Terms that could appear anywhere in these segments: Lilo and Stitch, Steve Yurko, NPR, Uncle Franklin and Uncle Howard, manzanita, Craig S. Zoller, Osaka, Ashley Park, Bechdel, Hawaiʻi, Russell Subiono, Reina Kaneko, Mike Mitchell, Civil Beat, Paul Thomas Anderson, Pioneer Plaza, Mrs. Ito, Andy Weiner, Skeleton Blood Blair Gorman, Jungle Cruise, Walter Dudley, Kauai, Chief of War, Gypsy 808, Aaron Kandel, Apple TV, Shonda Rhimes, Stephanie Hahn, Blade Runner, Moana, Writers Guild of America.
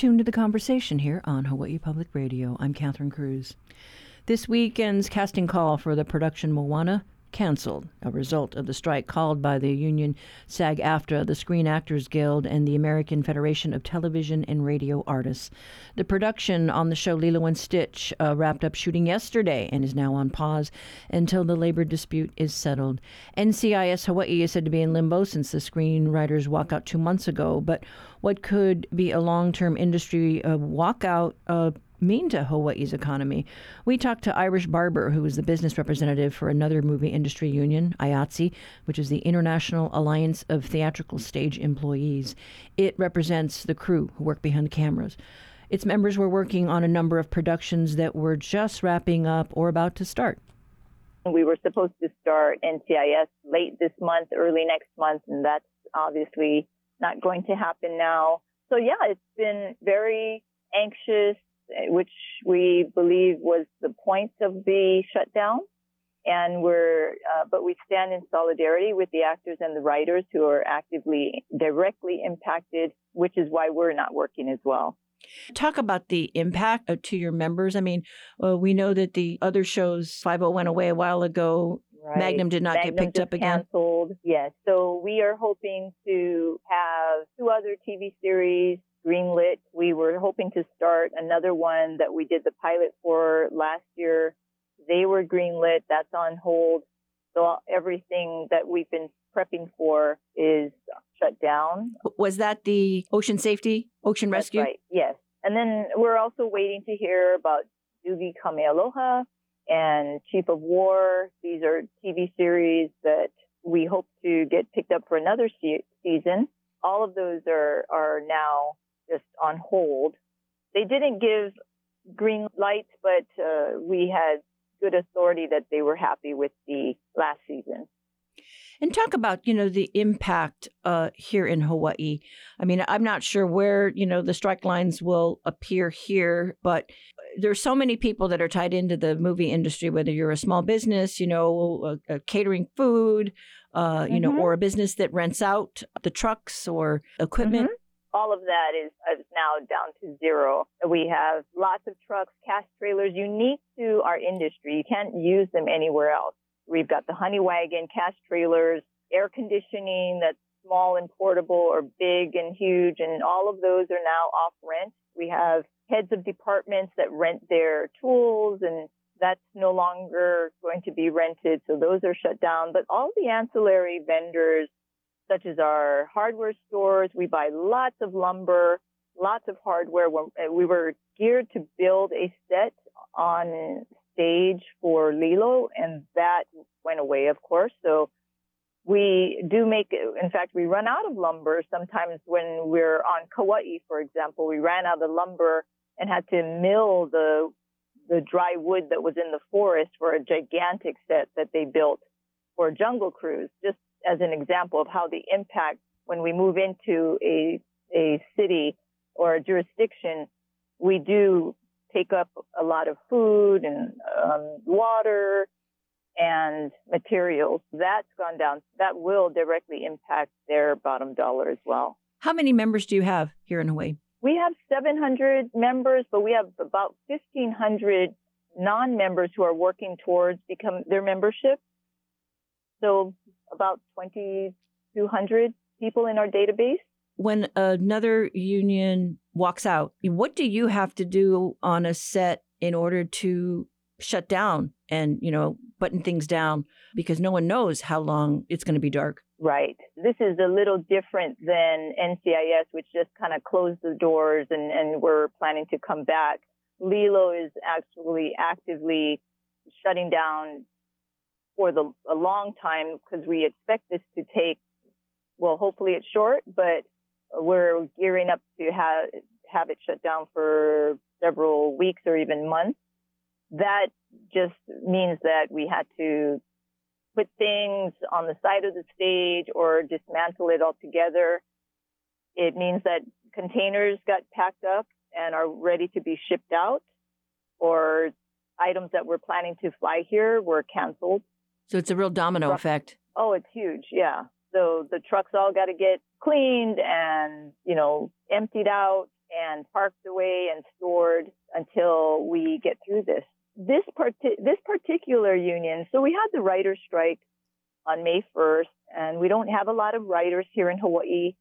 tuned to The Conversation here on Hawaii Public Radio. I'm Catherine Cruz. This weekend's casting call for the production Moana canceled, a result of the strike called by the union SAG-AFTRA, the Screen Actors Guild, and the American Federation of Television and Radio Artists. The production on the show Lilo and Stitch wrapped up shooting yesterday and is now on pause until the labor dispute is settled. NCIS Hawaii is said to be in limbo since the screenwriters walkout 2 months ago, but what could be a long-term industry walkout mean to Hawaii's economy? We talked to Irish Barber, who is the business representative for another movie industry union, IATSE, which is the International Alliance of Theatrical Stage Employees. It represents the crew who work behind the cameras. Its members were working on a number of productions that were just wrapping up or about to start. We were supposed to start NCIS late this month, early next month, and that's obviously not going to happen now. So yeah, it's been very anxious, which we believe was the point of the shutdown. And but we stand in solidarity with the actors and the writers who are actively, directly impacted, which is why we're not working as well. Talk about the impact to your members. I mean, we know that the other shows, 5O went away a while ago. Right. Magnum did not get picked up again. Canceled. Yes. So we are hoping to have two other TV series greenlit. We were hoping to start another one that we did the pilot for last year. They were greenlit. That's on hold. So everything that we've been prepping for is shut down. Was that the ocean safety, ocean rescue? That's right, yes. And then we're also waiting to hear about Doogie Kamealoha and Chief of War. These are TV series that we hope to get picked up for another season. All of those are now just on hold. They didn't give green light, but we had good authority that they were happy with the last season. And talk about, the impact here in Hawaii. I mean, I'm not sure where, the strike lines will appear here, but there's so many people that are tied into the movie industry, whether you're a small business, catering food, or a business that rents out the trucks or equipment. Mm-hmm. All of that is now down to zero. We have lots of trucks, cash trailers, unique to our industry. You can't use them anywhere else. We've got the honey wagon, cash trailers, air conditioning that's small and portable or big and huge, and all of those are now off rent. We have heads of departments that rent their tools, and that's no longer going to be rented, so those are shut down. But all the ancillary vendors, such as our hardware stores, we buy lots of lumber, lots of hardware. We were geared to build a set on stage for Lilo, and that went away, of course. So we do we run out of lumber sometimes when we're on Kauai, for example. We ran out of lumber and had to mill the dry wood that was in the forest for a gigantic set that they built for Jungle Cruise, just as an example of how the impact when we move into a city or a jurisdiction, we do take up a lot of food and water and materials. That's gone down. That will directly impact their bottom dollar as well. How many members do you have here in Hawaii? We have 700 members, but we have about 1,500 non-members who are working towards their membership. So about 2,200 people in our database. When another union walks out, what do you have to do on a set in order to shut down and, button things down? Because no one knows how long it's going to be dark. Right. This is a little different than NCIS, which just kind of closed the doors and we're planning to come back. Lilo is actually actively shutting down for a long time because we expect this to take, well, hopefully it's short, but we're gearing up to have it shut down for several weeks or even months. That just means that we had to put things on the side of the stage or dismantle it altogether. It means that containers got packed up and are ready to be shipped out, or items that we're planning to fly here were canceled. So it's a real domino effect. Oh, it's huge, yeah. So the trucks all got to get cleaned and, emptied out, and parked away and stored until we get through this. This particular union, so we had the writer's strike on May 1st, and we don't have a lot of writers here in Hawaii.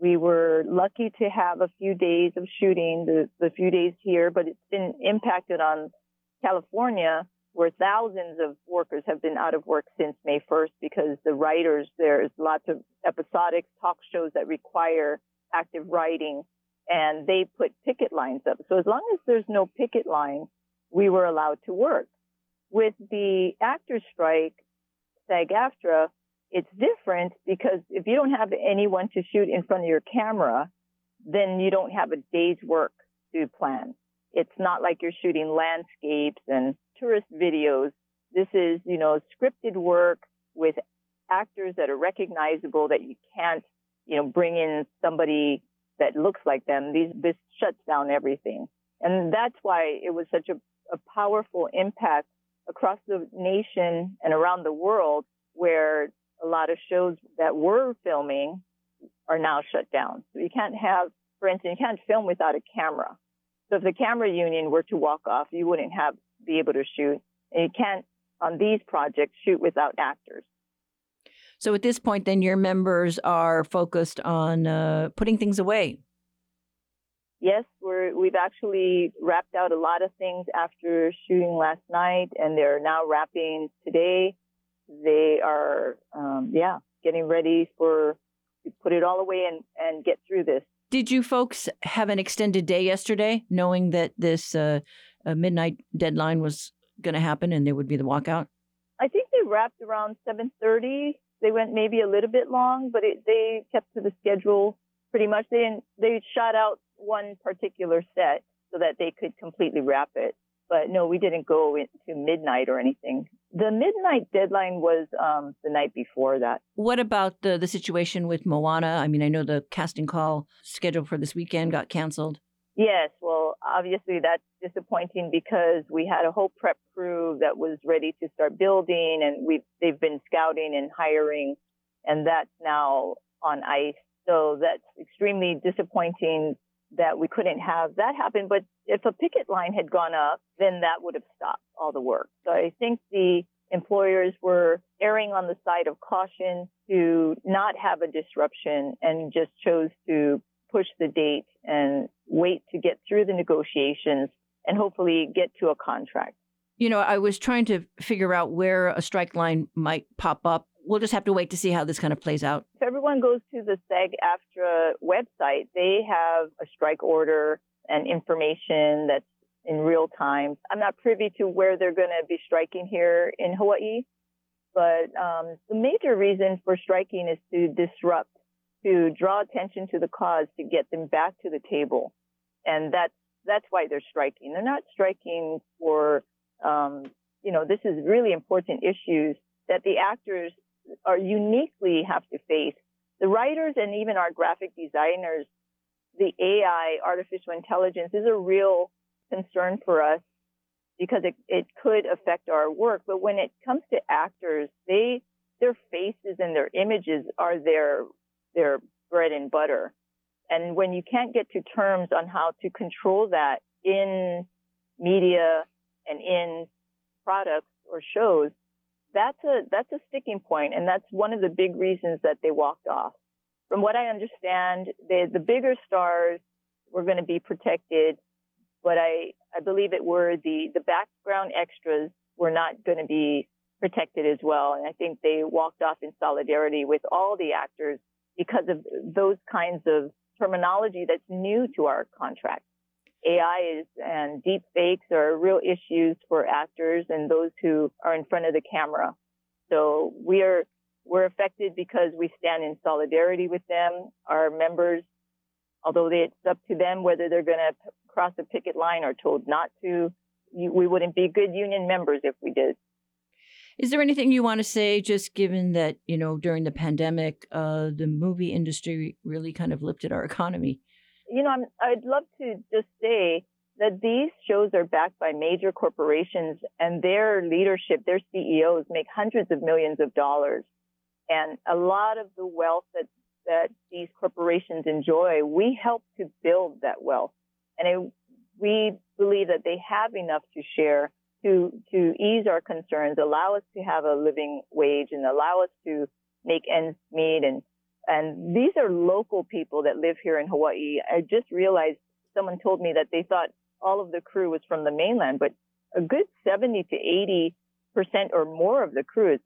We were lucky to have a few days of shooting, the few days here, but it's been impacted on California, where thousands of workers have been out of work since May 1st because the writers, there's lots of episodic talk shows that require active writing, and they put picket lines up. So as long as there's no picket line, we were allowed to work. With the actors' strike, SAG-AFTRA, it's different because if you don't have anyone to shoot in front of your camera, then you don't have a day's work to plan. It's not like you're shooting landscapes and tourist videos. This is, you know, scripted work with actors that are recognizable that you can't, you know, bring in somebody that looks like them. This shuts down everything. And that's why it was such a powerful impact across the nation and around the world, where a lot of shows that were filming are now shut down. So you can't have, for instance, you can't film without a camera. So if the camera union were to walk off, you wouldn't be able to shoot. And you can't, on these projects, shoot without actors. So at this point, then, your members are focused on putting things away. Yes, we've actually wrapped out a lot of things after shooting last night, and they're now wrapping today. They are, getting ready to put it all away and get through this. Did you folks have an extended day yesterday, knowing that this midnight deadline was going to happen and there would be the walkout? I think they wrapped around 7:30. They went maybe a little bit long, but they kept to the schedule pretty much. They shot out one particular set so that they could completely wrap it. But no, we didn't go into midnight or anything. The midnight deadline was the night before that. What about the situation with Moana? I mean, I know the casting call scheduled for this weekend got canceled. Yes, well, obviously that's disappointing because we had a whole prep crew that was ready to start building, and they've been scouting and hiring, and that's now on ice. So that's extremely disappointing that we couldn't have that happen. But if a picket line had gone up, then that would have stopped all the work. So I think the employers were erring on the side of caution to not have a disruption and just chose to push the date and wait to get through the negotiations and hopefully get to a contract. You know, I was trying to figure out where a strike line might pop up. We'll just have to wait to see how this kind of plays out. If everyone goes to the SAG-AFTRA website, they have a strike order and information that's in real time. I'm not privy to where they're going to be striking here in Hawaii, but the major reason for striking is to disrupt, to draw attention to the cause, to get them back to the table. And that's why they're striking. They're not striking for, this is really important issues that the actors are uniquely have to face. The writers and even our graphic designers, the AI, artificial intelligence, is a real concern for us because it could affect our work. But when it comes to actors, their faces and their images are their bread and butter. And when you can't get to terms on how to control that in media and in products or shows, that's a sticking point, and that's one of the big reasons that they walked off. From what I understand, the bigger stars were going to be protected, but I believe it were the background extras were not going to be protected as well. And I think they walked off in solidarity with all the actors because of those kinds of terminology that's new to our contract. AIs and deep fakes are real issues for actors and those who are in front of the camera. So we're affected because we stand in solidarity with them. Our members, although it's up to them whether they're going to cross the picket line or told not to, we wouldn't be good union members if we did. Is there anything you want to say, just given that, you know, during the pandemic, the movie industry really kind of lifted our economy? You know, I'd love to just say that these shows are backed by major corporations, and their leadership, their CEOs, make hundreds of millions of dollars. And a lot of the wealth that's that these corporations enjoy, we help to build that wealth. And we believe that they have enough to share to ease our concerns, allow us to have a living wage, and allow us to make ends meet. And these are local people that live here in Hawaii. I just realized someone told me that they thought all of the crew was from the mainland, but a good 70% to 80% or more of the crew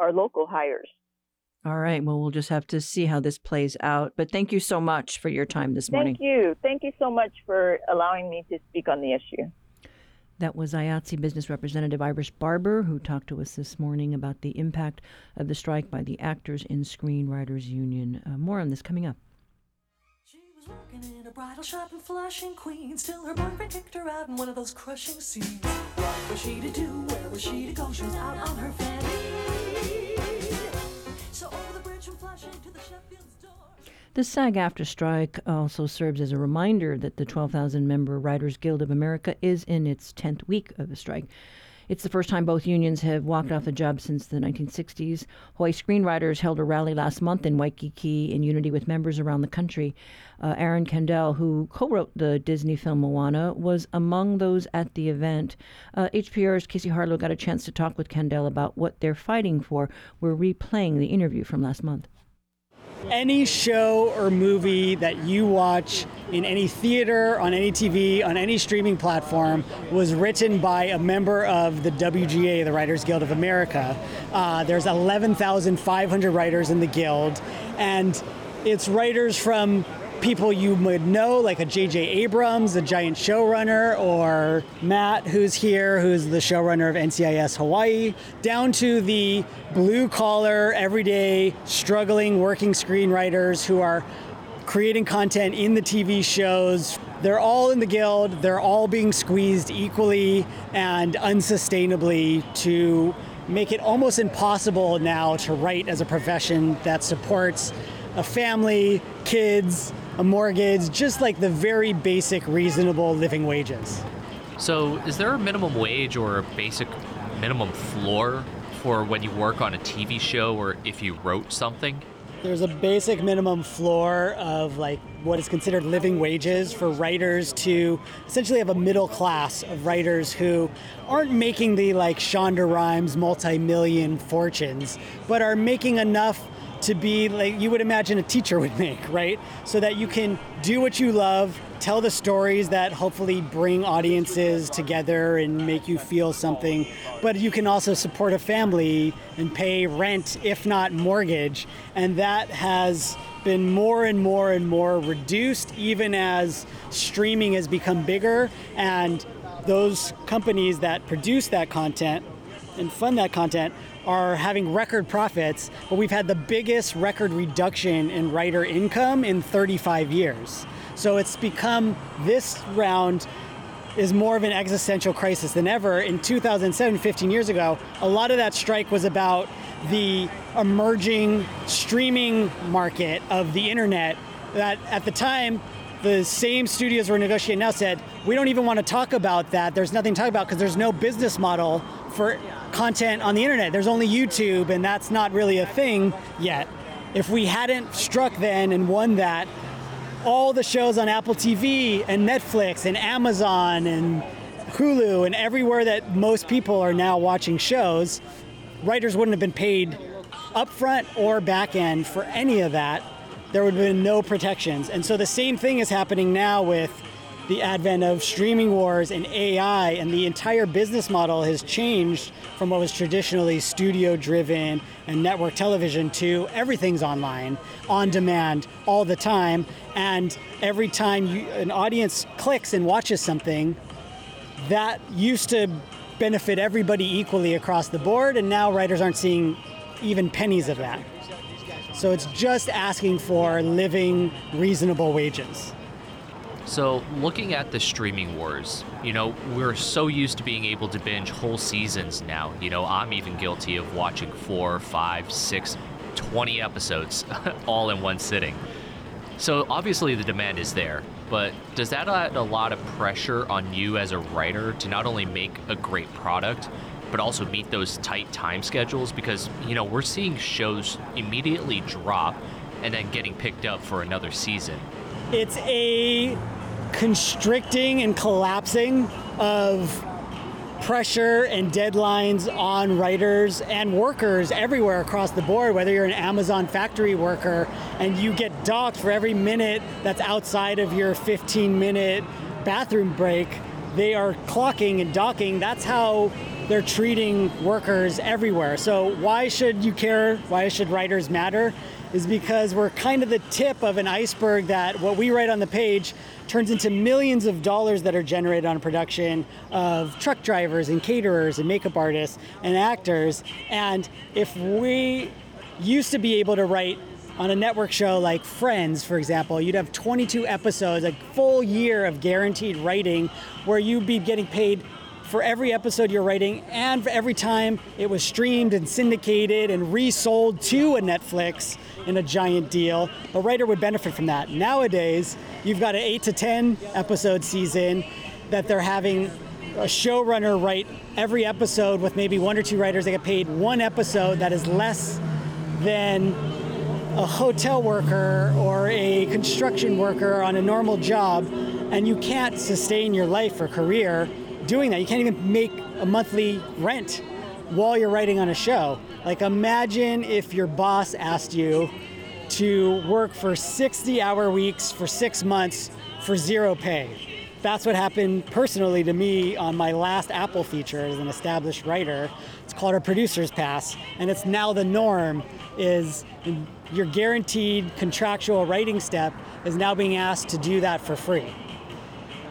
are local hires. All right. Well, we'll just have to see how this plays out. But thank you so much for your time this morning. Thank you. Thank you so much for allowing me to speak on the issue. That was IATSE Business Representative Irish Barber, who talked to us this morning about the impact of the strike by the Actors and Screenwriters Union. More on this coming up. Working in a bridal shop in Flushing, Queens, till her boyfriend kicked her out in one of those crushing scenes. What was she to do? Where was she to go? She was out on her fanny. So over the bridge from Flushing to the Sheffield's door. The SAG-AFTRA strike also serves as a reminder that the 12,000-member Writers Guild of America is in its 10th week of the strike. It's the first time both unions have walked off the job since the 1960s. Hawaii Screenwriters held a rally last month in Waikiki in unity with members around the country. Aaron Kandel, who co-wrote the Disney film Moana, was among those at the event. HPR's Casey Harlow got a chance to talk with Kandel about what they're fighting for. We're replaying the interview from last month. Any show or movie that you watch in any theater, on any TV, on any streaming platform was written by a member of the WGA, the Writers Guild of America. There's 11,500 writers in the Guild, and it's writers from people you would know, like a J.J. Abrams, a giant showrunner, or Matt, who's here, who's the showrunner of NCIS Hawaii, down to the blue-collar, everyday, struggling, working screenwriters who are creating content in the TV shows. They're all in the Guild. They're all being squeezed equally and unsustainably to make it almost impossible now to write as a profession that supports a family, kids, a mortgage, just like the very basic, reasonable living wages. So is there a minimum wage or a basic minimum floor for when you work on a TV show or if you wrote something? There's a basic minimum floor of like what is considered living wages for writers to essentially have a middle class of writers who aren't making the like Shonda Rhimes multi-million fortunes, but are making enough to be like you would imagine a teacher would make, right? So that you can do what you love, tell the stories that hopefully bring audiences together and make you feel something, but you can also support a family and pay rent, if not mortgage. And that has been more and more and more reduced, even as streaming has become bigger and those companies that produce that content and fund that content are having record profits, but we've had the biggest record reduction in writer income in 35 years. So it's become, this round is more of an existential crisis than ever. In 2007, 15 years ago, a lot of that strike was about the emerging streaming market of the internet that at the time, the same studios were negotiating now said, we don't even want to talk about that. There's nothing to talk about because there's no business model for content on the internet. There's only YouTube, and that's not really a thing yet. If we hadn't struck then and won that, all the shows on Apple TV and Netflix and Amazon and Hulu and everywhere that most people are now watching shows, writers wouldn't have been paid upfront or back end for any of that. There would have been no protections. And so the same thing is happening now with the advent of streaming wars and AI, and the entire business model has changed from what was traditionally studio-driven and network television to everything's online, on demand, all the time. And every time an audience clicks and watches something, that used to benefit everybody equally across the board, and now writers aren't seeing even pennies of that. So it's just asking for living, reasonable wages. So looking at the streaming wars, you know, we're so used to being able to binge whole seasons now. You know, I'm even guilty of watching 4, 5, 6, 20 episodes all in one sitting. So obviously the demand is there, but does that add a lot of pressure on you as a writer to not only make a great product, but also meet those tight time schedules? Because, you know, we're seeing shows immediately drop and then getting picked up for another season. It's a constricting and collapsing of pressure and deadlines on writers and workers everywhere across the board, whether you're an Amazon factory worker and you get docked for every minute that's outside of your 15-minute bathroom break. They are clocking and docking. That's how they're treating workers everywhere. So why should you care? Why should writers matter? Is because we're kind of the tip of an iceberg that what we write on the page turns into millions of dollars that are generated on production of truck drivers and caterers and makeup artists and actors. And if we used to be able to write on a network show like Friends, for example, you'd have 22 episodes, a full year of guaranteed writing where you'd be getting paid for every episode you're writing and for every time it was streamed and syndicated and resold to a Netflix in a giant deal. A writer would benefit from that. Nowadays, you've got an 8 to 10 episode season that they're having a showrunner write every episode with maybe one or two writers. They get paid one episode that is less than a hotel worker or a construction worker on a normal job, and you can't sustain your life or career doing that. You can't even make a monthly rent while you're writing on a show. Like, imagine if your boss asked you to work for 60-hour weeks for 6 months for zero pay. That's what happened personally to me on my last Apple feature as an established writer. It's called a producer's pass, and it's now the norm. Is your guaranteed contractual writing step is now being asked to do that for free.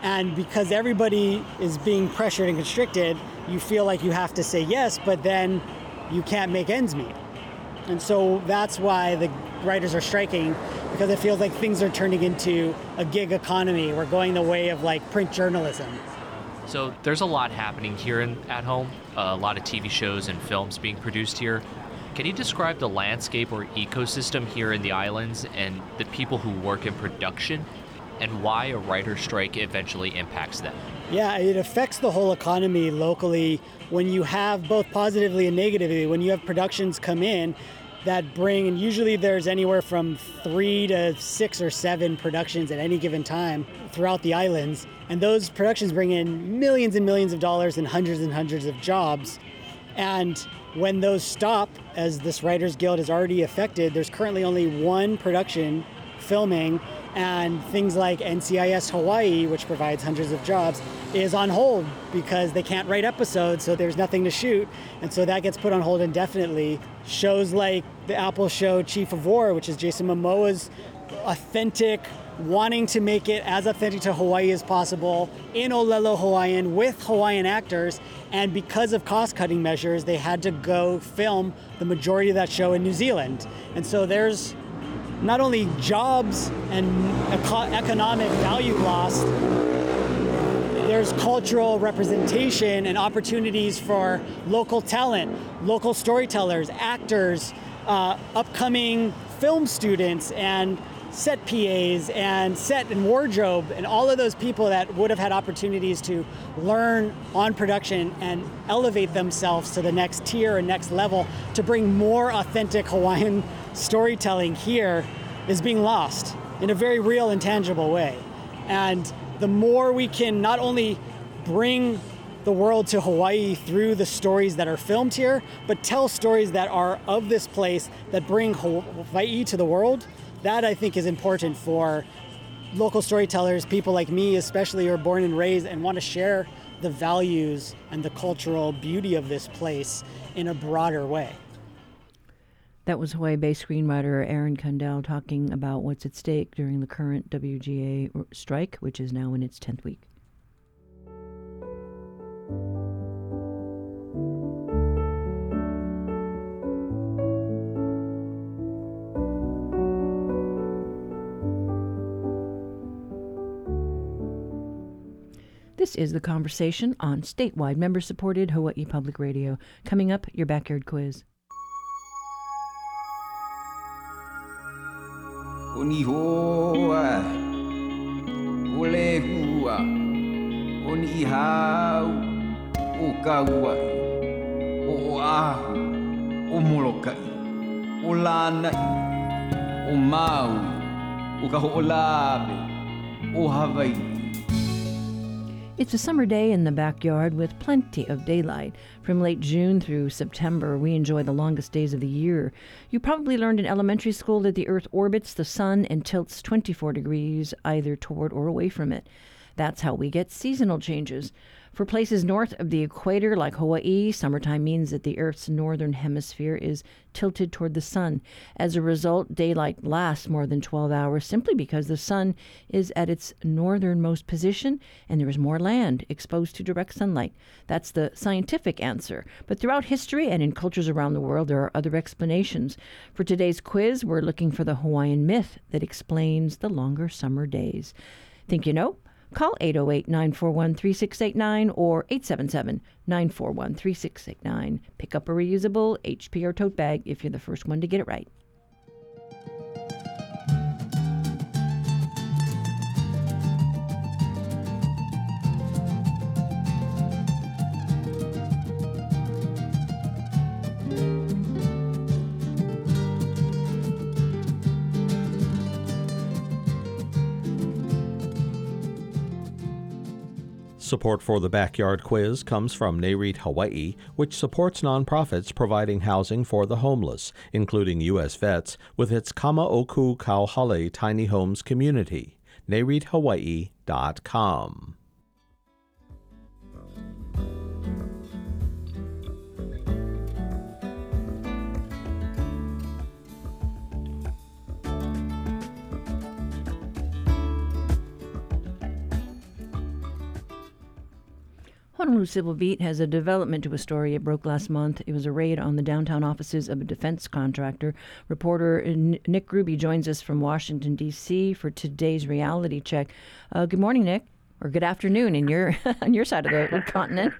And because everybody is being pressured and constricted, you feel like you have to say yes, but then you can't make ends meet. And so that's why the writers are striking, because it feels like things are turning into a gig economy. We're going the way of like print journalism. So there's a lot happening here at home, a lot of TV shows and films being produced here. Can you describe the landscape or ecosystem here in the islands and the people who work in production and why a writer strike eventually impacts them? Yeah, it affects the whole economy locally when you have both positively and negatively, when you have productions come in that bring, and usually there's anywhere from 3 to 6 or 7 productions at any given time throughout the islands. And those productions bring in millions and millions of dollars and hundreds of jobs. And when those stop, as this Writers Guild is already affected, there's currently only one production filming, and things like NCIS Hawaii, which provides hundreds of jobs, is on hold because they can't write episodes, so there's nothing to shoot. And so that gets put on hold indefinitely. Shows like the Apple show Chief of War, which is Jason Momoa's authentic, wanting to make it as authentic to Hawaii as possible in Olelo Hawaiian with Hawaiian actors. And because of cost-cutting measures, they had to go film the majority of that show in New Zealand. And so there's not only jobs and economic value lost, there's cultural representation and opportunities for local talent, local storytellers, actors, upcoming film students, and set PAs and set and wardrobe and all of those people that would have had opportunities to learn on production and elevate themselves to the next tier and next level to bring more authentic Hawaiian storytelling here is being lost in a very real and tangible way. And the more we can not only bring the world to Hawaii through the stories that are filmed here, but tell stories that are of this place that bring Hawaii to the world, that I think is important for local storytellers, people like me especially, who are born and raised and want to share the values and the cultural beauty of this place in a broader way. That was Hawaii-based screenwriter Aaron Kandel talking about what's at stake during the current WGA strike, which is now in its 10th week. This is The Conversation on statewide member-supported Hawaii Public Radio. Coming up, your backyard quiz. Onihoa, olehua, onihau, okaua, oahu, omolokai, olanai, o Maui, o Kaho'olabe, o Hawaii. It's a summer day in the backyard with plenty of daylight. From late June through September, we enjoy the longest days of the year. You probably learned in elementary school that the Earth orbits the sun and tilts 24 degrees either toward or away from it. That's how we get seasonal changes. For places north of the equator, like Hawaii, summertime means that the Earth's northern hemisphere is tilted toward the sun. As a result, daylight lasts more than 12 hours simply because the sun is at its northernmost position and there is more land exposed to direct sunlight. That's the scientific answer. But throughout history and in cultures around the world, there are other explanations. For today's quiz, we're looking for the Hawaiian myth that explains the longer summer days. Think you know? Call 808-941-3689 or 877-941-3689. Pick up a reusable HP or tote bag if you're the first one to get it right. Support for the Backyard Quiz comes from NAREIT Hawaii, which supports nonprofits providing housing for the homeless, including U.S. vets, with its Kama'oku Kauhale Tiny Homes community. NAREITHawaii.com. Honolulu Civil Beat has a development to a story it broke last month. It was a raid on the downtown offices of a defense contractor. Reporter Nick Gruby joins us from Washington, D.C. for today's reality check. Good morning, Nick, or good afternoon on your side of the continent.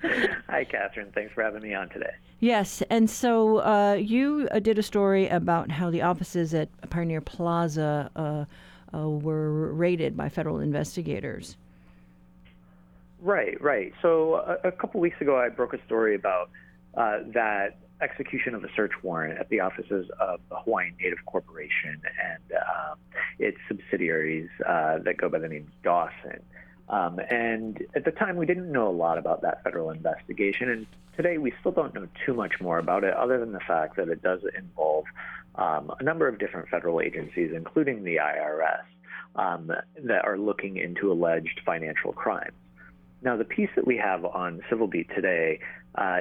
Hi, Catherine. Thanks for having me on today. Yes, and so you did a story about how the offices at Pioneer Plaza were raided by federal investigators. Right. So a couple weeks ago, I broke a story about that execution of a search warrant at the offices of the Hawaiian Native Corporation and its subsidiaries that go by the name Dawson. And at the time, we didn't know a lot about that federal investigation. And today, we still don't know too much more about it, other than the fact that it does involve a number of different federal agencies, including the IRS, that are looking into alleged financial crime. Now, the piece that we have on Civil Beat today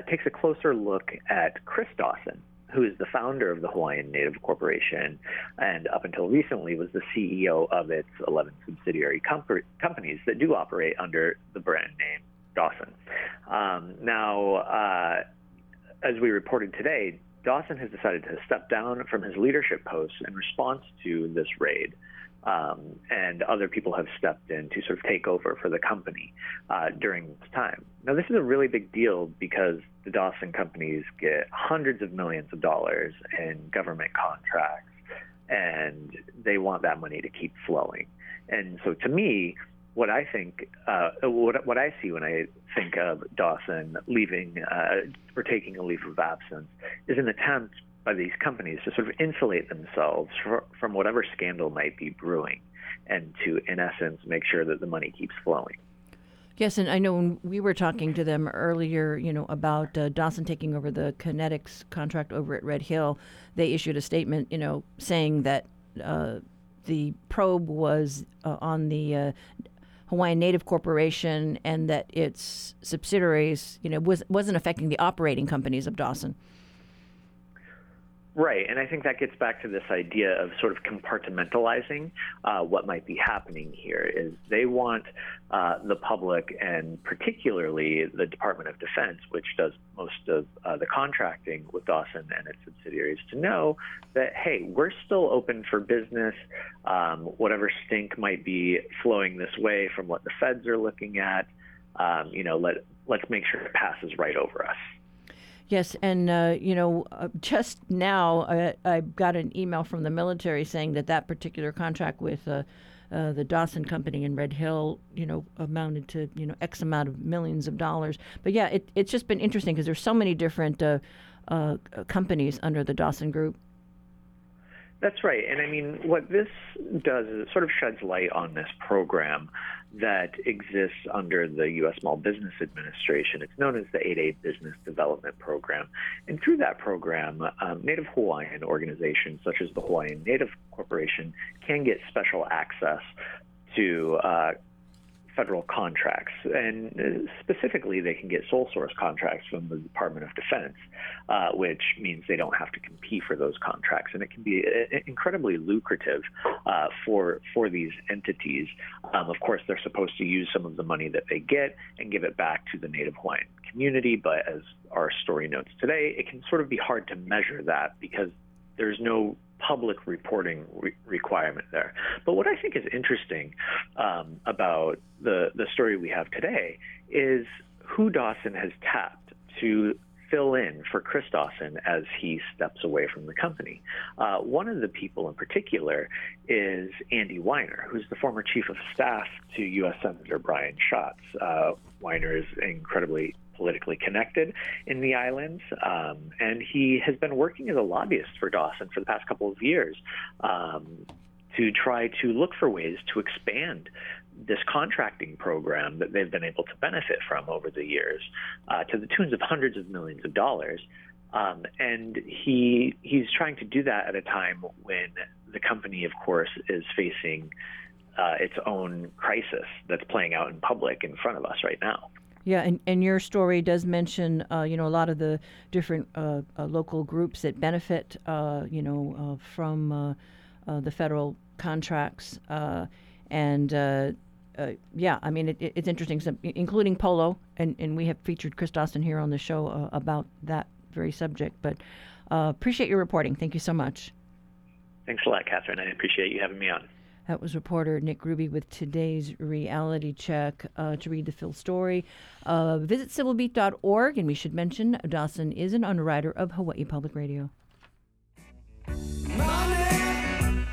takes a closer look at Chris Dawson, who is the founder of the Hawaiian Native Corporation and up until recently was the CEO of its 11 subsidiary companies that do operate under the brand name Dawson. As we reported today, Dawson has decided to step down from his leadership post in response to this raid. And other people have stepped in to sort of take over for the company during this time. Now, this is a really big deal because the Dawson companies get hundreds of millions of dollars in government contracts, and they want that money to keep flowing. And so to me, what I think, what I see when I think of Dawson leaving or taking a leave of absence is an attempt by these companies to sort of insulate themselves from whatever scandal might be brewing and to, in essence, make sure that the money keeps flowing. Yes, and I know when we were talking to them earlier, about Dawson taking over the Kinetics contract over at Red Hill, they issued a statement, saying that the probe was on the Hawaiian Native Corporation and that its subsidiaries, wasn't affecting the operating companies of Dawson. Right, and I think that gets back to this idea of sort of compartmentalizing what might be happening here is they want the public and particularly the Department of Defense, which does most of the contracting with Dawson and its subsidiaries, to know that, hey, we're still open for business. Whatever stink might be flowing this way from what the feds are looking at, let's make sure it passes right over us. Yes, and, just now I got an email from the military saying that particular contract with the Dawson company in Red Hill, amounted to, X amount of millions of dollars. But, yeah, it's just been interesting because there's so many different companies under the Dawson group. That's right. And I mean, what this does is it sort of sheds light on this program that exists under the U.S. Small Business Administration. It's known as the 8A Business Development Program. And through that program, Native Hawaiian organizations such as the Hawaiian Native Corporation can get special access to federal contracts, and specifically they can get sole source contracts from the Department of Defense, which means they don't have to compete for those contracts, and it can be incredibly lucrative for these entities. Of course, they're supposed to use some of the money that they get and give it back to the Native Hawaiian community, but as our story notes today, it can sort of be hard to measure that because there's no public reporting requirement there. But what I think is interesting about the story we have today is who Dawson has tapped to fill in for Chris Dawson as he steps away from the company. One of the people in particular is Andy Weiner, who's the former chief of staff to U.S. Senator Brian Schatz. Weiner is incredibly politically connected in the islands, and he has been working as a lobbyist for Dawson for the past couple of years to try to look for ways to expand this contracting program that they've been able to benefit from over the years to the tunes of hundreds of millions of dollars. And he's trying to do that at a time when the company, of course, is facing its own crisis that's playing out in public in front of us right now. Yeah, and your story does mention, a lot of the different local groups that benefit, from the federal contracts. It's interesting, so, including Polo, and we have featured Chris Dawson here on the show about that very subject. But appreciate your reporting. Thank you so much. Thanks a lot, Catherine. I appreciate you having me on. That was reporter Nick Gruby with today's Reality Check. To read the full story, visit civilbeat.org. And we should mention Dawson is an underwriter of Hawaii Public Radio. Money,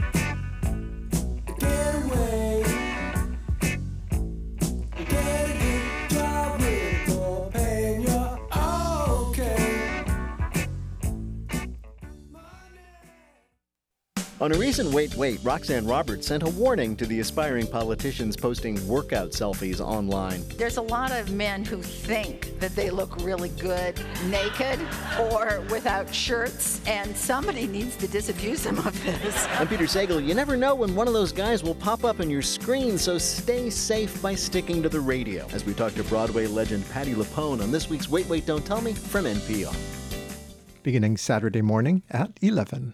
get away. Get a good job with the pay and you're okay. On a recent Wait, Roxanne Roberts sent a warning to the aspiring politicians posting workout selfies online. There's a lot of men who think that they look really good naked or without shirts, and somebody needs to disabuse them of this. I'm Peter Sagal. You never know when one of those guys will pop up on your screen, so stay safe by sticking to the radio. As we talk to Broadway legend Patti LuPone on this week's Wait, Don't Tell Me from NPR. Beginning Saturday morning at 11.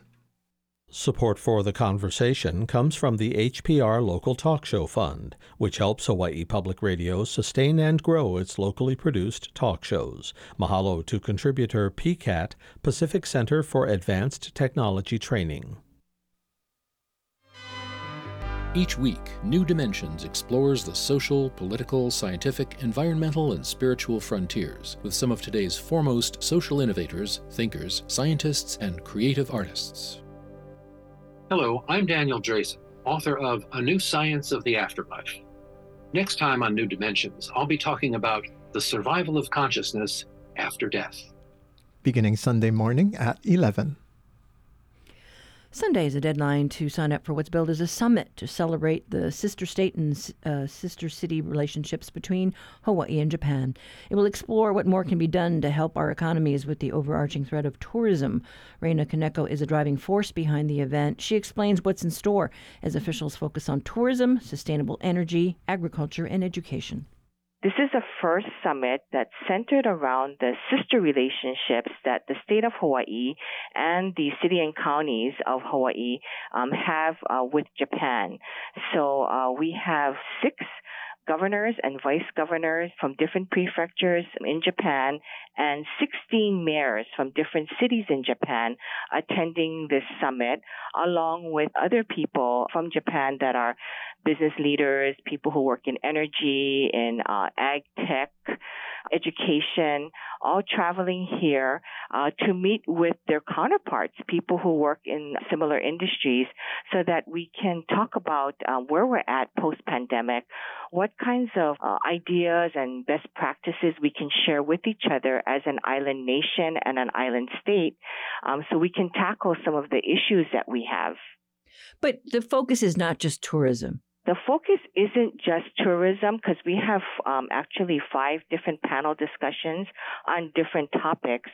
Support for The Conversation comes from the HPR Local Talk Show Fund, which helps Hawaii Public Radio sustain and grow its locally produced talk shows. Mahalo to contributor PCAT, Pacific Center for Advanced Technology Training. Each week, New Dimensions explores the social, political, scientific, environmental, and spiritual frontiers with some of today's foremost social innovators, thinkers, scientists, and creative artists. Hello, I'm Daniel Drayson, author of A New Science of the Afterlife. Next time on New Dimensions, I'll be talking about the survival of consciousness after death. Beginning Sunday morning at 11. Sunday is a deadline to sign up for what's billed as a summit to celebrate the sister state and sister city relationships between Hawaii and Japan. It will explore what more can be done to help our economies with the overarching threat of tourism. Reina Kaneko is a driving force behind the event. She explains what's in store as officials focus on tourism, sustainable energy, agriculture, and education. This is the first summit that's centered around the sister relationships that the state of Hawaii and the city and counties of Hawaii have with Japan. So we have 6 governors and vice governors from different prefectures in Japan and 16 mayors from different cities in Japan attending this summit, along with other people from Japan that are business leaders, people who work in energy, in ag tech, education, all traveling here to meet with their counterparts, people who work in similar industries, so that we can talk about where we're at post-pandemic, what kinds of ideas and best practices we can share with each other as an island nation and an island state, so we can tackle some of the issues that we have. But the focus is not just tourism. The focus isn't just tourism, because we have actually 5 different panel discussions on different topics.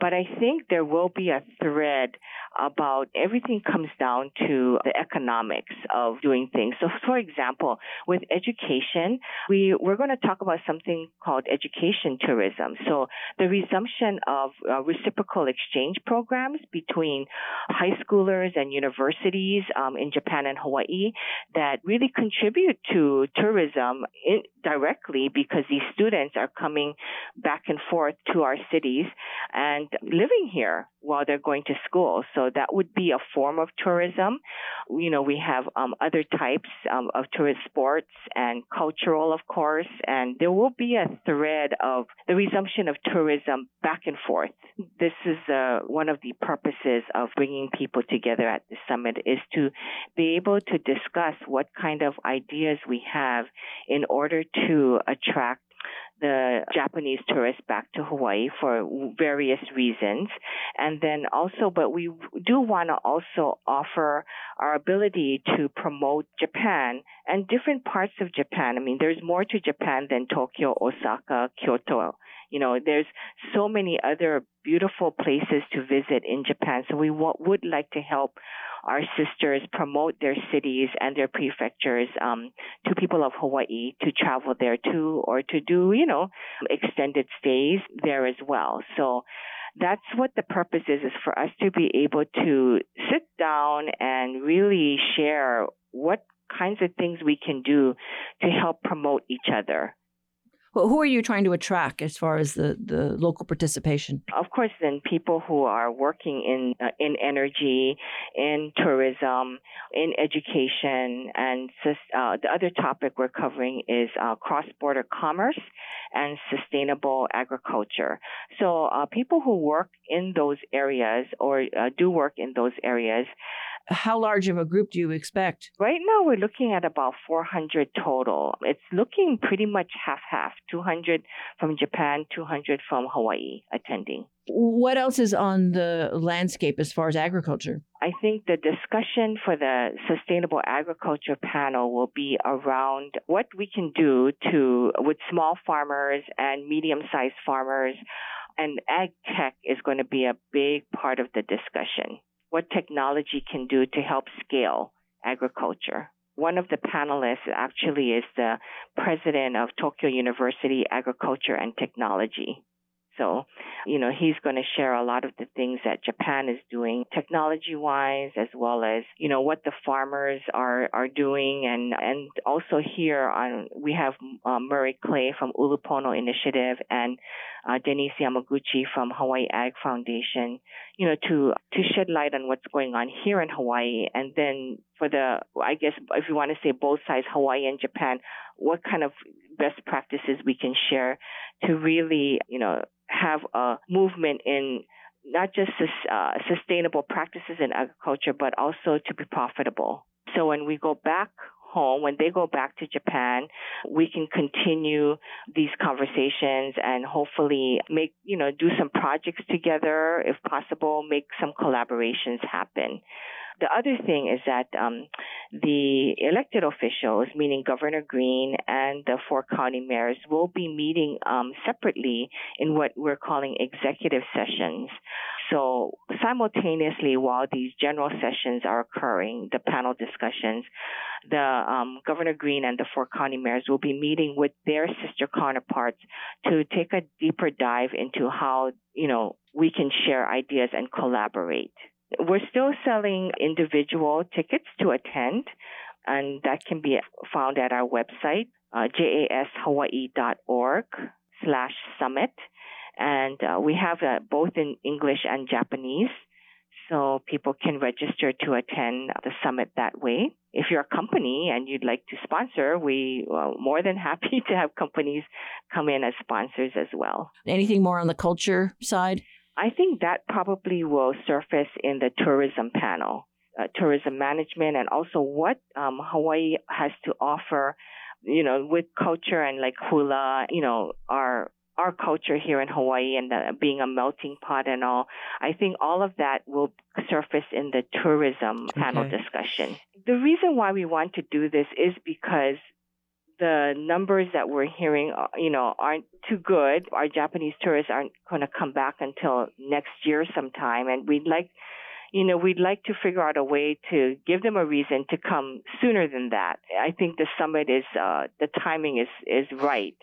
But I think there will be a thread about everything comes down to the economics of doing things. So, for example, with education, we're going to talk about something called education tourism. So the resumption of reciprocal exchange programs between high schoolers and universities in Japan and Hawaii that really contribute to tourism directly, because these students are coming back and forth to our cities and living here while they're going to school. So that would be a form of tourism. You know, we have other types of tourist, sports and cultural, of course, and there will be a thread of the resumption of tourism back and forth. This is one of the purposes of bringing people together at the summit, is to be able to discuss what kind of ideas we have in order to attract the Japanese tourists back to Hawaii for various reasons. And then also, but we do want to also offer our ability to promote Japan and different parts of Japan. I mean, there's more to Japan than Tokyo, Osaka, Kyoto. You know, there's so many other beautiful places to visit in Japan. So we would like to help our sisters promote their cities and their prefectures to people of Hawaii to travel there too, or to do, you know, extended stays there as well. So that's what the purpose is for us to be able to sit down and really share what kinds of things we can do to help promote each other. Well, who are you trying to attract as far as the local participation? Of course, then people who are working in energy, in tourism, in education, and the other topic we're covering is cross-border commerce and sustainable agriculture. So people who work in those areas or do work in those areas. How large of a group do you expect? Right now, we're looking at about 400 total. It's looking pretty much half-half, 200 from Japan, 200 from Hawaii attending. What else is on the landscape as far as agriculture? I think the discussion for the sustainable agriculture panel will be around what we can do with small farmers and medium-sized farmers, and ag tech is going to be a big part of the discussion. What technology can do to help scale agriculture. One of the panelists actually is the president of Tokyo University Agriculture and Technology. So, you know, he's going to share a lot of the things that Japan is doing technology-wise, as well as, you know, what the farmers are doing. And also here we have Murray Clay from Ulupono Initiative and Denise Yamaguchi from Hawaii Ag Foundation, you know, to shed light on what's going on here in Hawaii. And then for I guess, if you want to say both sides, Hawaii and Japan, what kind of best practices we can share to really, you know, have a movement in not just sustainable practices in agriculture, but also to be profitable. So when we go back home, when they go back to Japan, we can continue these conversations and hopefully make, you know, do some projects together, if possible, make some collaborations happen. The other thing is that the elected officials, meaning Governor Green and the 4 county mayors, will be meeting separately in what we're calling executive sessions. So simultaneously, while these general sessions are occurring, the panel discussions, the Governor Green and the 4 county mayors will be meeting with their sister counterparts to take a deeper dive into how, you know, we can share ideas and collaborate. We're still selling individual tickets to attend, and that can be found at our website, jashawaii.org/summit. And we have both in English and Japanese. so people can register to attend the summit that way. If you're a company and you'd like to sponsor, we are more than happy to have companies come in as sponsors as well. Anything more on the culture side? I think that probably will surface in the tourism panel, tourism management, and also what Hawaii has to offer, you know, with culture and like hula, you know, our culture here in Hawaii and being a melting pot and all. I think all of that will surface in the tourism panel discussion. The reason why we want to do this is because the numbers that we're hearing, you know, aren't too good. Our Japanese tourists aren't going to come back until next year sometime. And we'd like to figure out a way to give them a reason to come sooner than that. I think the summit is, the timing is right.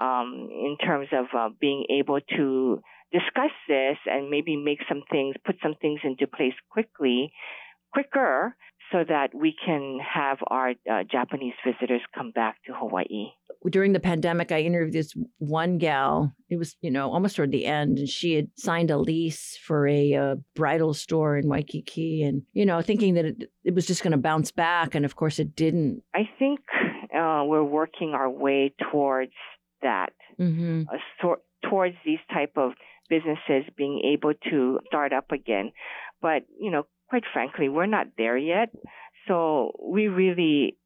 In terms of being able to discuss this and maybe make some things, put some things into place quicker, so that we can have our Japanese visitors come back to Hawaii. During the pandemic, I interviewed this one gal. It was, you know, almost toward the end, and she had signed a lease for a bridal store in Waikiki, and, you know, thinking that it was just going to bounce back, and of course it didn't. I think we're working our way towards that, towards these type of businesses being able to start up again. But, you know, quite frankly, we're not there yet. So we really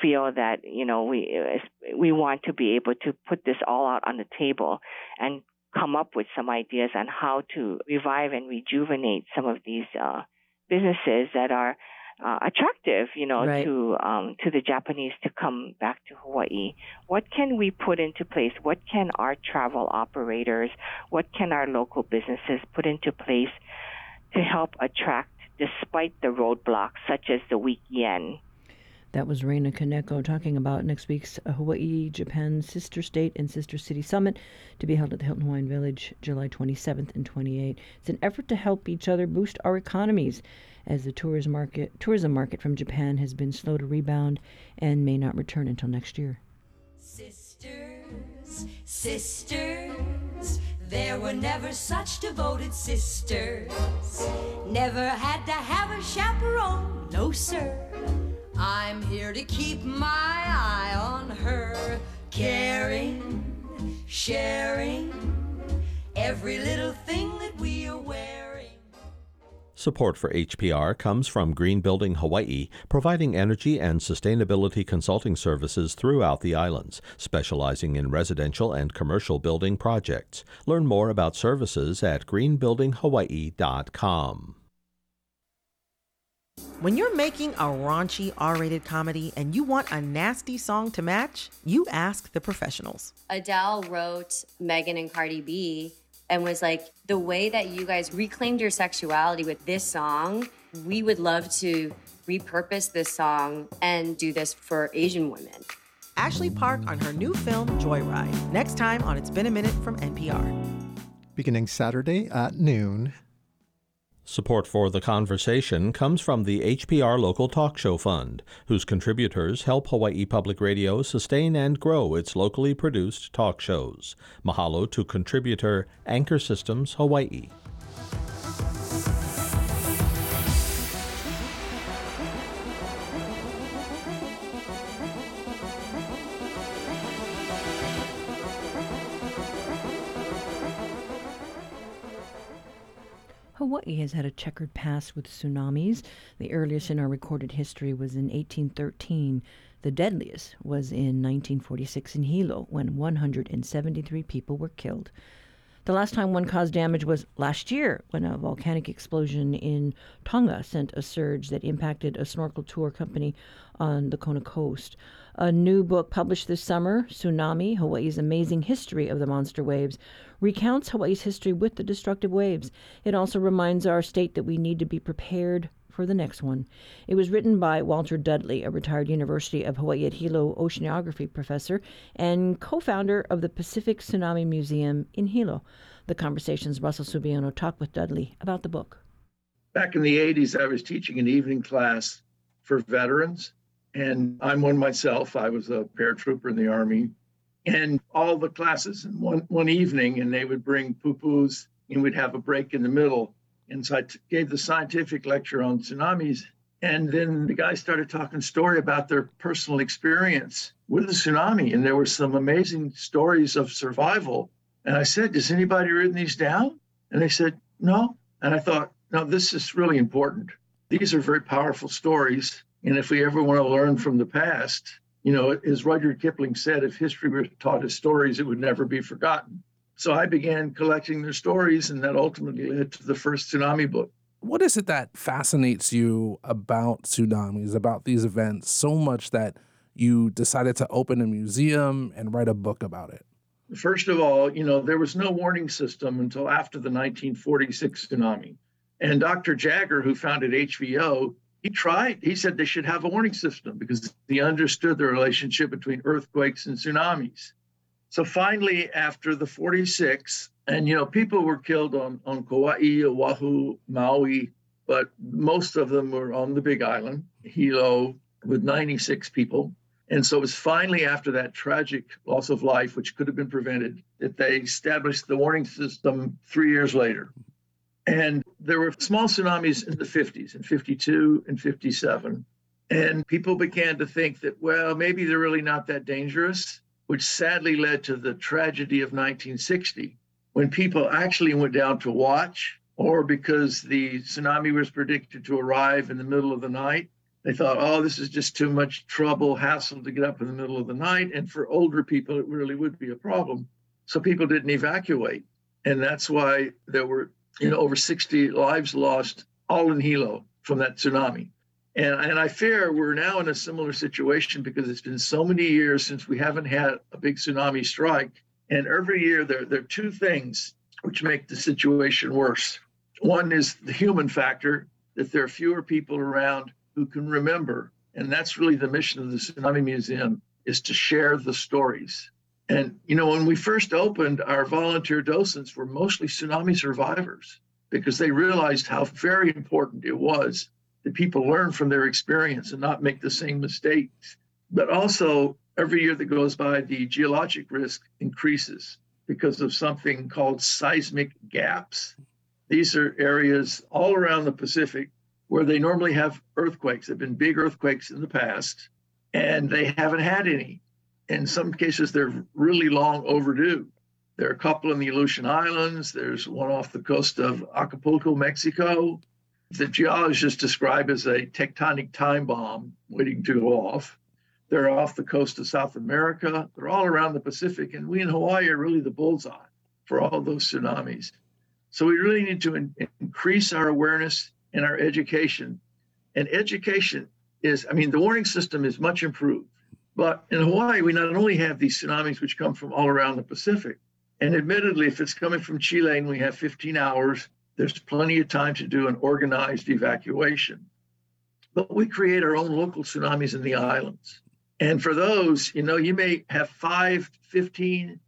feel that, you know, we want to be able to put this all out on the table and come up with some ideas on how to revive and rejuvenate some of these businesses that are attractive, you know, right, to the Japanese to come back to Hawaii. What can we put into place? What can our travel operators, what can our local businesses put into place to help attract, despite the roadblocks such as the weak yen? That was Reina Kaneko talking about next week's Hawaii, Japan Sister State and Sister City Summit, to be held at the Hilton Hawaiian Village July 27th and 28th. It's an effort to help each other boost our economies, as the tourism market from Japan has been slow to rebound and may not return until next year. Sisters, sisters, there were never such devoted sisters. Never had to have a chaperone, no sir. I'm here to keep my eye on her. Caring, sharing, every little thing that we are wearing. Support for HPR comes from Green Building Hawaii, providing energy and sustainability consulting services throughout the islands, specializing in residential and commercial building projects. Learn more about services at greenbuildinghawaii.com. When you're making a raunchy R-rated comedy and you want a nasty song to match, you ask the professionals. Adele wrote Meghan and Cardi B, and was like, the way that you guys reclaimed your sexuality with this song, we would love to repurpose this song and do this for Asian women. Ashley Park on her new film, Joyride. Next time on It's Been a Minute from NPR. Beginning Saturday at noon. Support for The Conversation comes from the HPR Local Talk Show Fund, whose contributors help Hawaii Public Radio sustain and grow its locally produced talk shows. Mahalo to contributor Anchor Systems Hawaii. Hawaii has had a checkered past with tsunamis. The earliest in our recorded history was in 1813. The deadliest was in 1946 in Hilo, when 173 people were killed. The last time one caused damage was last year, when a volcanic explosion in Tonga sent a surge that impacted a snorkel tour company on the Kona coast. A new book published this summer, Tsunami, Hawaii's Amazing History of the Monster Waves, recounts Hawaii's history with the destructive waves. It also reminds our state that we need to be prepared for the next one. It was written by Walter Dudley, a retired University of Hawaii at Hilo oceanography professor and co-founder of the Pacific Tsunami Museum in Hilo. The Conversation's Russell Subiono talked with Dudley about the book. Back in the 80s, I was teaching an evening class for veterans. And I'm one myself. I was a paratrooper in the Army, and all the classes in one evening, and they would bring poo-poos, and we'd have a break in the middle. and so I gave the scientific lecture on tsunamis. And then the guy started talking story about their personal experience with the tsunami. And there were some amazing stories of survival. And I said, has anybody written these down? And they said, no. And I thought, no, this is really important. These are very powerful stories. And if we ever want to learn from the past, you know, as Rudyard Kipling said, if history were taught as stories, it would never be forgotten. So I began collecting their stories, and that ultimately led to the first tsunami book. What is it that fascinates you about tsunamis, about these events, so much that you decided to open a museum and write a book about it? First of all, you know, there was no warning system until after the 1946 tsunami. And Dr. Jagger, who founded HVO, he said they should have a warning system because he understood the relationship between earthquakes and tsunamis. So finally, after the 46, and, you know, people were killed on Kauai, Oahu, Maui, but most of them were on the Big Island, Hilo, with 96 people. And so it was finally after that tragic loss of life, which could have been prevented, that they established the warning system 3 years later. And there were small tsunamis in the 50s, in 52 and 57. And people began to think that, well, maybe they're really not that dangerous, which sadly led to the tragedy of 1960. When people actually went down to watch, or because the tsunami was predicted to arrive in the middle of the night, they thought, oh, this is just too much trouble, hassle to get up in the middle of the night. And for older people, it really would be a problem. So people didn't evacuate. And that's why there were, you know, over 60 lives lost, all in Hilo, from that tsunami. And I fear we're now in a similar situation because it's been so many years since we haven't had a big tsunami strike. And every year, there are two things which make the situation worse. One is the human factor, that there are fewer people around who can remember. And that's really the mission of the Tsunami Museum, is to share the stories. And, you know, when we first opened, our volunteer docents were mostly tsunami survivors because they realized how very important it was that people learn from their experience and not make the same mistakes. But also, every year that goes by, the geologic risk increases because of something called seismic gaps. These are areas all around the Pacific where they normally have earthquakes. There have been big earthquakes in the past, and they haven't had any. In some cases, they're really long overdue. There are a couple in the Aleutian Islands. There's one off the coast of Acapulco, Mexico. The geologists describe as a tectonic time bomb waiting to go off. They're off the coast of South America. They're all around the Pacific. And we in Hawaii are really the bullseye for all those tsunamis. So we really need to increase our awareness and our education. And education is, I mean, the warning system is much improved. But in Hawaii, we not only have these tsunamis which come from all around the Pacific. And admittedly, if it's coming from Chile and we have 15 hours, there's plenty of time to do an organized evacuation. But we create our own local tsunamis in the islands. And for those, you know, you may have 5, 15,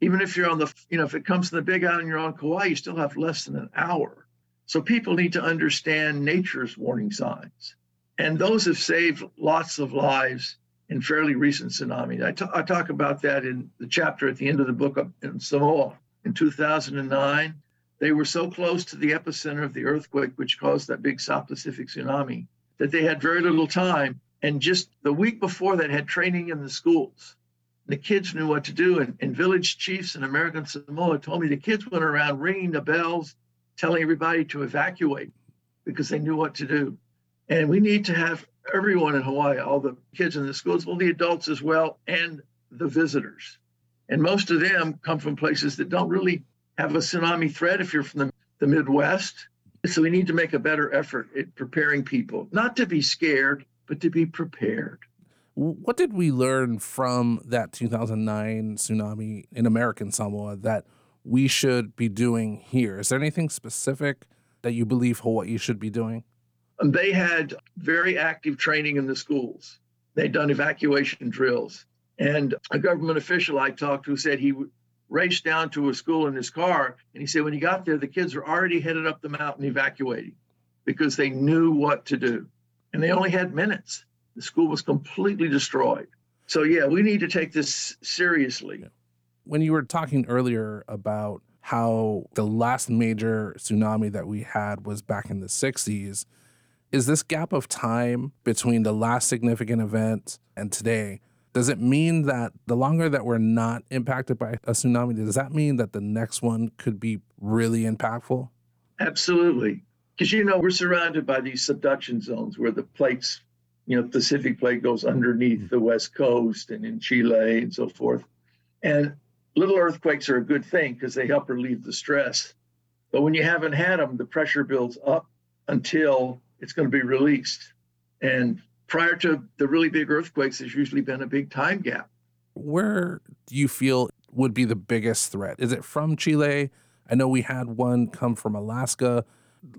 even if you're on the, you know, if it comes from the Big Island, you're on Kauai, you still have less than an hour. So people need to understand nature's warning signs. And those have saved lots of lives in fairly recent tsunamis. I talk about that in the chapter at the end of the book in Samoa. In 2009, they were so close to the epicenter of the earthquake, which caused that big South Pacific tsunami, that they had very little time. And just the week before that had training in the schools. The kids knew what to do. And village chiefs in American Samoa told me the kids went around ringing the bells, telling everybody to evacuate because they knew what to do. And we need to have everyone in Hawaii, all the kids in the schools, well, the adults as well, and the visitors. And most of them come from places that don't really have a tsunami threat if you're from the Midwest. So we need to make a better effort at preparing people, not to be scared, but to be prepared. What did we learn from that 2009 tsunami in American Samoa that we should be doing here? Is there anything specific that you believe Hawaii should be doing? They had very active training in the schools. They'd done evacuation drills. And a government official I talked to said he raced down to a school in his car. And he said when he got there, the kids were already headed up the mountain evacuating because they knew what to do. And they only had minutes. The school was completely destroyed. So, yeah, we need to take this seriously. When you were talking earlier about how the last major tsunami that we had was back in the 60s. Is this gap of time between the last significant event and today, does it mean that the longer that we're not impacted by a tsunami, does that mean that the next one could be really impactful? Absolutely. Because, you know, we're surrounded by these subduction zones where the plates, you know, Pacific plate goes underneath the West Coast and in Chile and so forth. And little earthquakes are a good thing because they help relieve the stress. But when you haven't had them, the pressure builds up until it's going to be released. And prior to the really big earthquakes, there's usually been a big time gap. Where do you feel would be the biggest threat? Is it from Chile? I know we had one come from Alaska.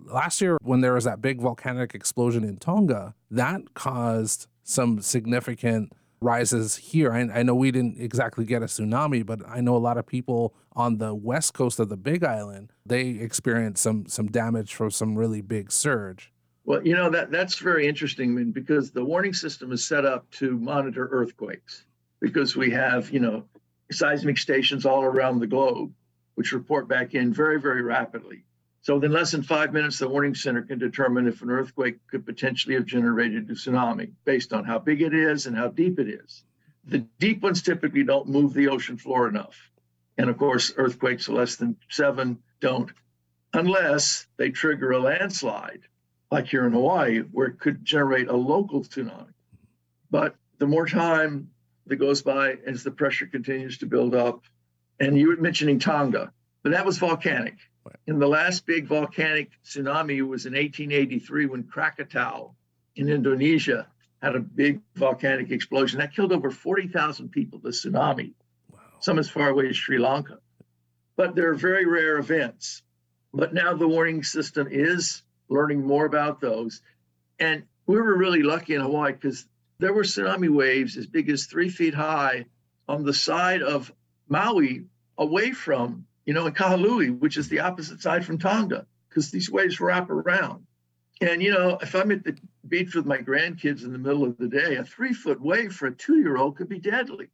Last year, when there was that big volcanic explosion in Tonga, that caused some significant rises here. I know we didn't exactly get a tsunami, but I know a lot of people on the west coast of the Big Island, they experienced some damage from some really big surge. Well, you know, that's very interesting because the warning system is set up to monitor earthquakes because we have, you know, seismic stations all around the globe, which report back in very, very rapidly. So within less than 5 minutes, the warning center can determine if an earthquake could potentially have generated a tsunami based on how big it is and how deep it is. The deep ones typically don't move the ocean floor enough. And of course, earthquakes less than 7 don't, unless they trigger a landslide, like here in Hawaii, where it could generate a local tsunami. But the more time that goes by as the pressure continues to build up, and you were mentioning Tonga, but that was volcanic. And the last big volcanic tsunami was in 1883 when Krakatau in Indonesia had a big volcanic explosion. That killed over 40,000 people, the tsunami, wow. Some as far away as Sri Lanka. But they're very rare events. But now the warning system is learning more about those. And we were really lucky in Hawaii because there were tsunami waves as big as 3 feet high on the side of Maui away from, you know, in Kahului, which is the opposite side from Tonga, because these waves wrap around. And, you know, if I'm at the beach with my grandkids in the middle of the day, a 3-foot wave for a 2-year-old could be deadly.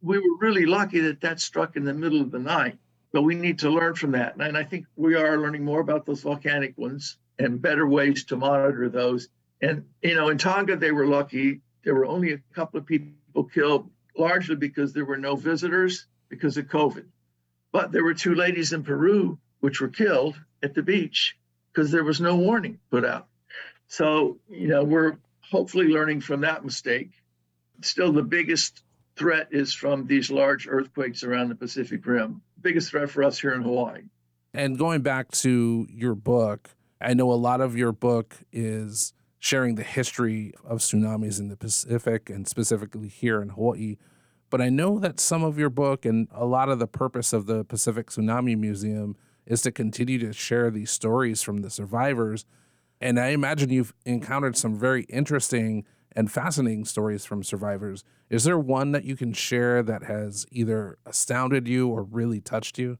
We were really lucky that that struck in the middle of the night, but we need to learn from that. And I think we are learning more about those volcanic ones and better ways to monitor those. And, you know, in Tonga, they were lucky. There were only a couple of people killed, largely because there were no visitors because of COVID. But there were 2 ladies in Peru which were killed at the beach because there was no warning put out. So, you know, we're hopefully learning from that mistake. Still, the biggest threat is from these large earthquakes around the Pacific Rim. Biggest threat for us here in Hawaii. And going back to your book, I know a lot of your book is sharing the history of tsunamis in the Pacific and specifically here in Hawaii. But I know that some of your book and a lot of the purpose of the Pacific Tsunami Museum is to continue to share these stories from the survivors. And I imagine you've encountered some very interesting and fascinating stories from survivors. Is there one that you can share that has either astounded you or really touched you?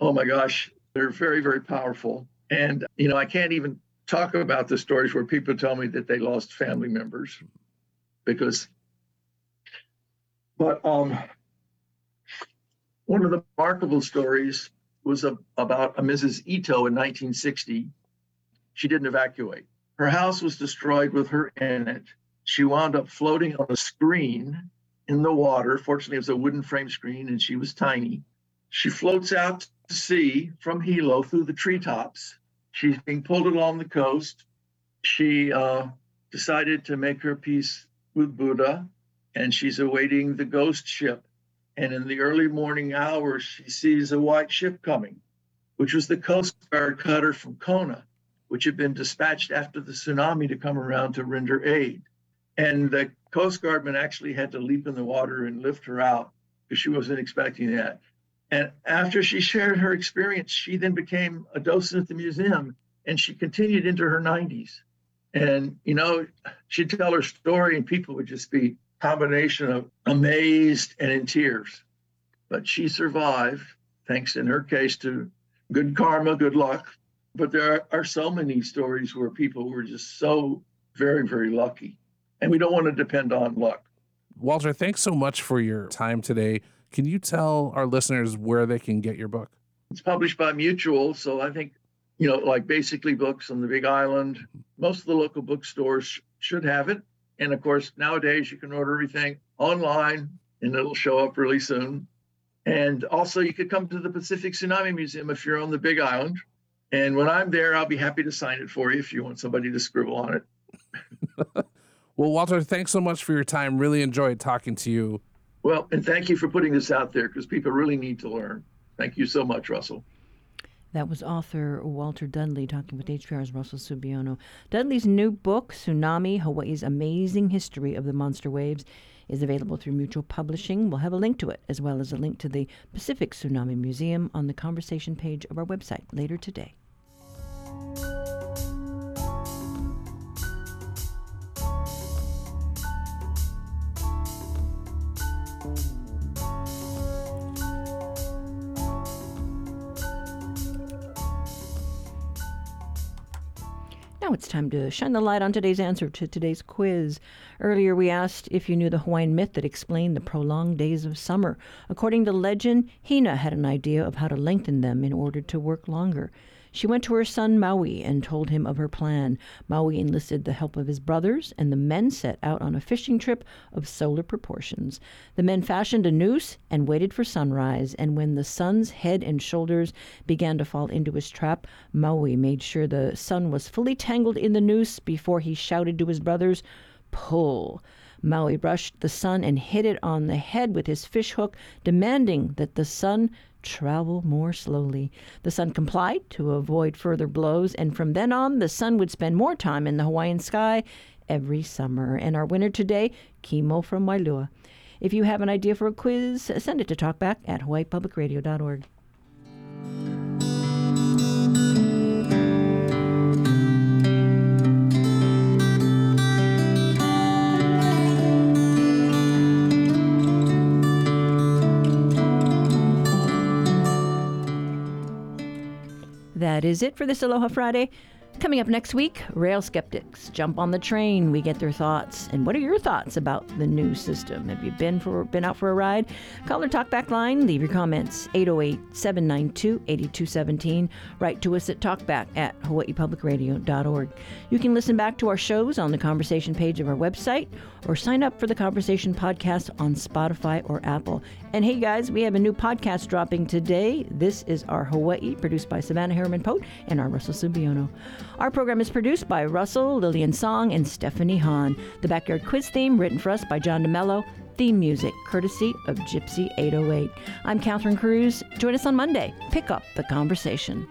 Oh my gosh, they're very, very powerful. And, you know, I can't even talk about the stories where people tell me that they lost family members because... But one of the remarkable stories was about a Mrs. Ito in 1960. She didn't evacuate. Her house was destroyed with her in it. She wound up floating on a screen in the water. Fortunately, it was a wooden frame screen, and she was tiny. She floats out to sea from Hilo through the treetops. She's being pulled along the coast. She decided to make her peace with Buddha. And she's awaiting the ghost ship. And in the early morning hours, she sees a white ship coming, which was the Coast Guard cutter from Kona, which had been dispatched after the tsunami to come around to render aid. And the Coast Guardman actually had to leap in the water and lift her out because she wasn't expecting that. And after she shared her experience, she then became a docent at the museum, and she continued into her 90s. And, you know, she'd tell her story, and people would just be combination of amazed and in tears. But she survived, thanks in her case to good karma, good luck. But there are so many stories where people were just so very, very lucky. And we don't want to depend on luck. Walter, thanks so much for your time today. Can you tell our listeners where they can get your book? It's published by Mutual, so I think, you know, like Basically Books on the Big Island, most of the local bookstores should have it. And of course, nowadays you can order everything online and it'll show up really soon. And also you could come to the Pacific Tsunami Museum if you're on the Big Island. And when I'm there, I'll be happy to sign it for you if you want somebody to scribble on it. Well, Walter, thanks so much for your time. Really enjoyed talking to you. Well, and thank you for putting this out there because people really need to learn. Thank you so much, Russell. That was author Walter Dudley talking with HPR's Russell Subiono. Dudley's new book, Tsunami, Hawaii's Amazing History of the Monster Waves, is available through Mutual Publishing. We'll have a link to it, as well as a link to the Pacific Tsunami Museum on the conversation page of our website later today. Now it's time to shine the light on today's answer to today's quiz. Earlier we asked if you knew the Hawaiian myth that explained the prolonged days of summer. According to legend, Hina had an idea of how to lengthen them in order to work longer. She went to her son Maui and told him of her plan. Maui enlisted the help of his brothers, and the men set out on a fishing trip of solar proportions. The men fashioned a noose and waited for sunrise, and when the sun's head and shoulders began to fall into his trap, Maui made sure the sun was fully tangled in the noose before he shouted to his brothers, "Pull!" Maui rushed the sun and hit it on the head with his fish hook, demanding that the sun travel more slowly. The sun complied to avoid further blows, and from then on, the sun would spend more time in the Hawaiian sky every summer. And our winner today, Kimo from Wailua. If you have an idea for a quiz, send it to talkback at hawaiipublicradio.org. That is it for this Aloha Friday. Coming up next week, rail skeptics jump on the train. We get their thoughts. And what are your thoughts about the new system? Have you been out for a ride? Call our talkback line. Leave your comments. 808-792-8217. Write to us at talkback at hawaiipublicradio.org. You can listen back to our shows on the conversation page of our website or sign up for the Conversation podcast on Spotify or Apple. And hey, guys, we have a new podcast dropping today. This is Our Hawaii, produced by Savannah Harriman-Pote and our Russell Subiono. Our program is produced by Russell, Lillian Song, and Stephanie Hahn. The Backyard Quiz theme written for us by John DeMello. Theme music courtesy of Gypsy 808. I'm Catherine Cruz. Join us on Monday. Pick up the conversation.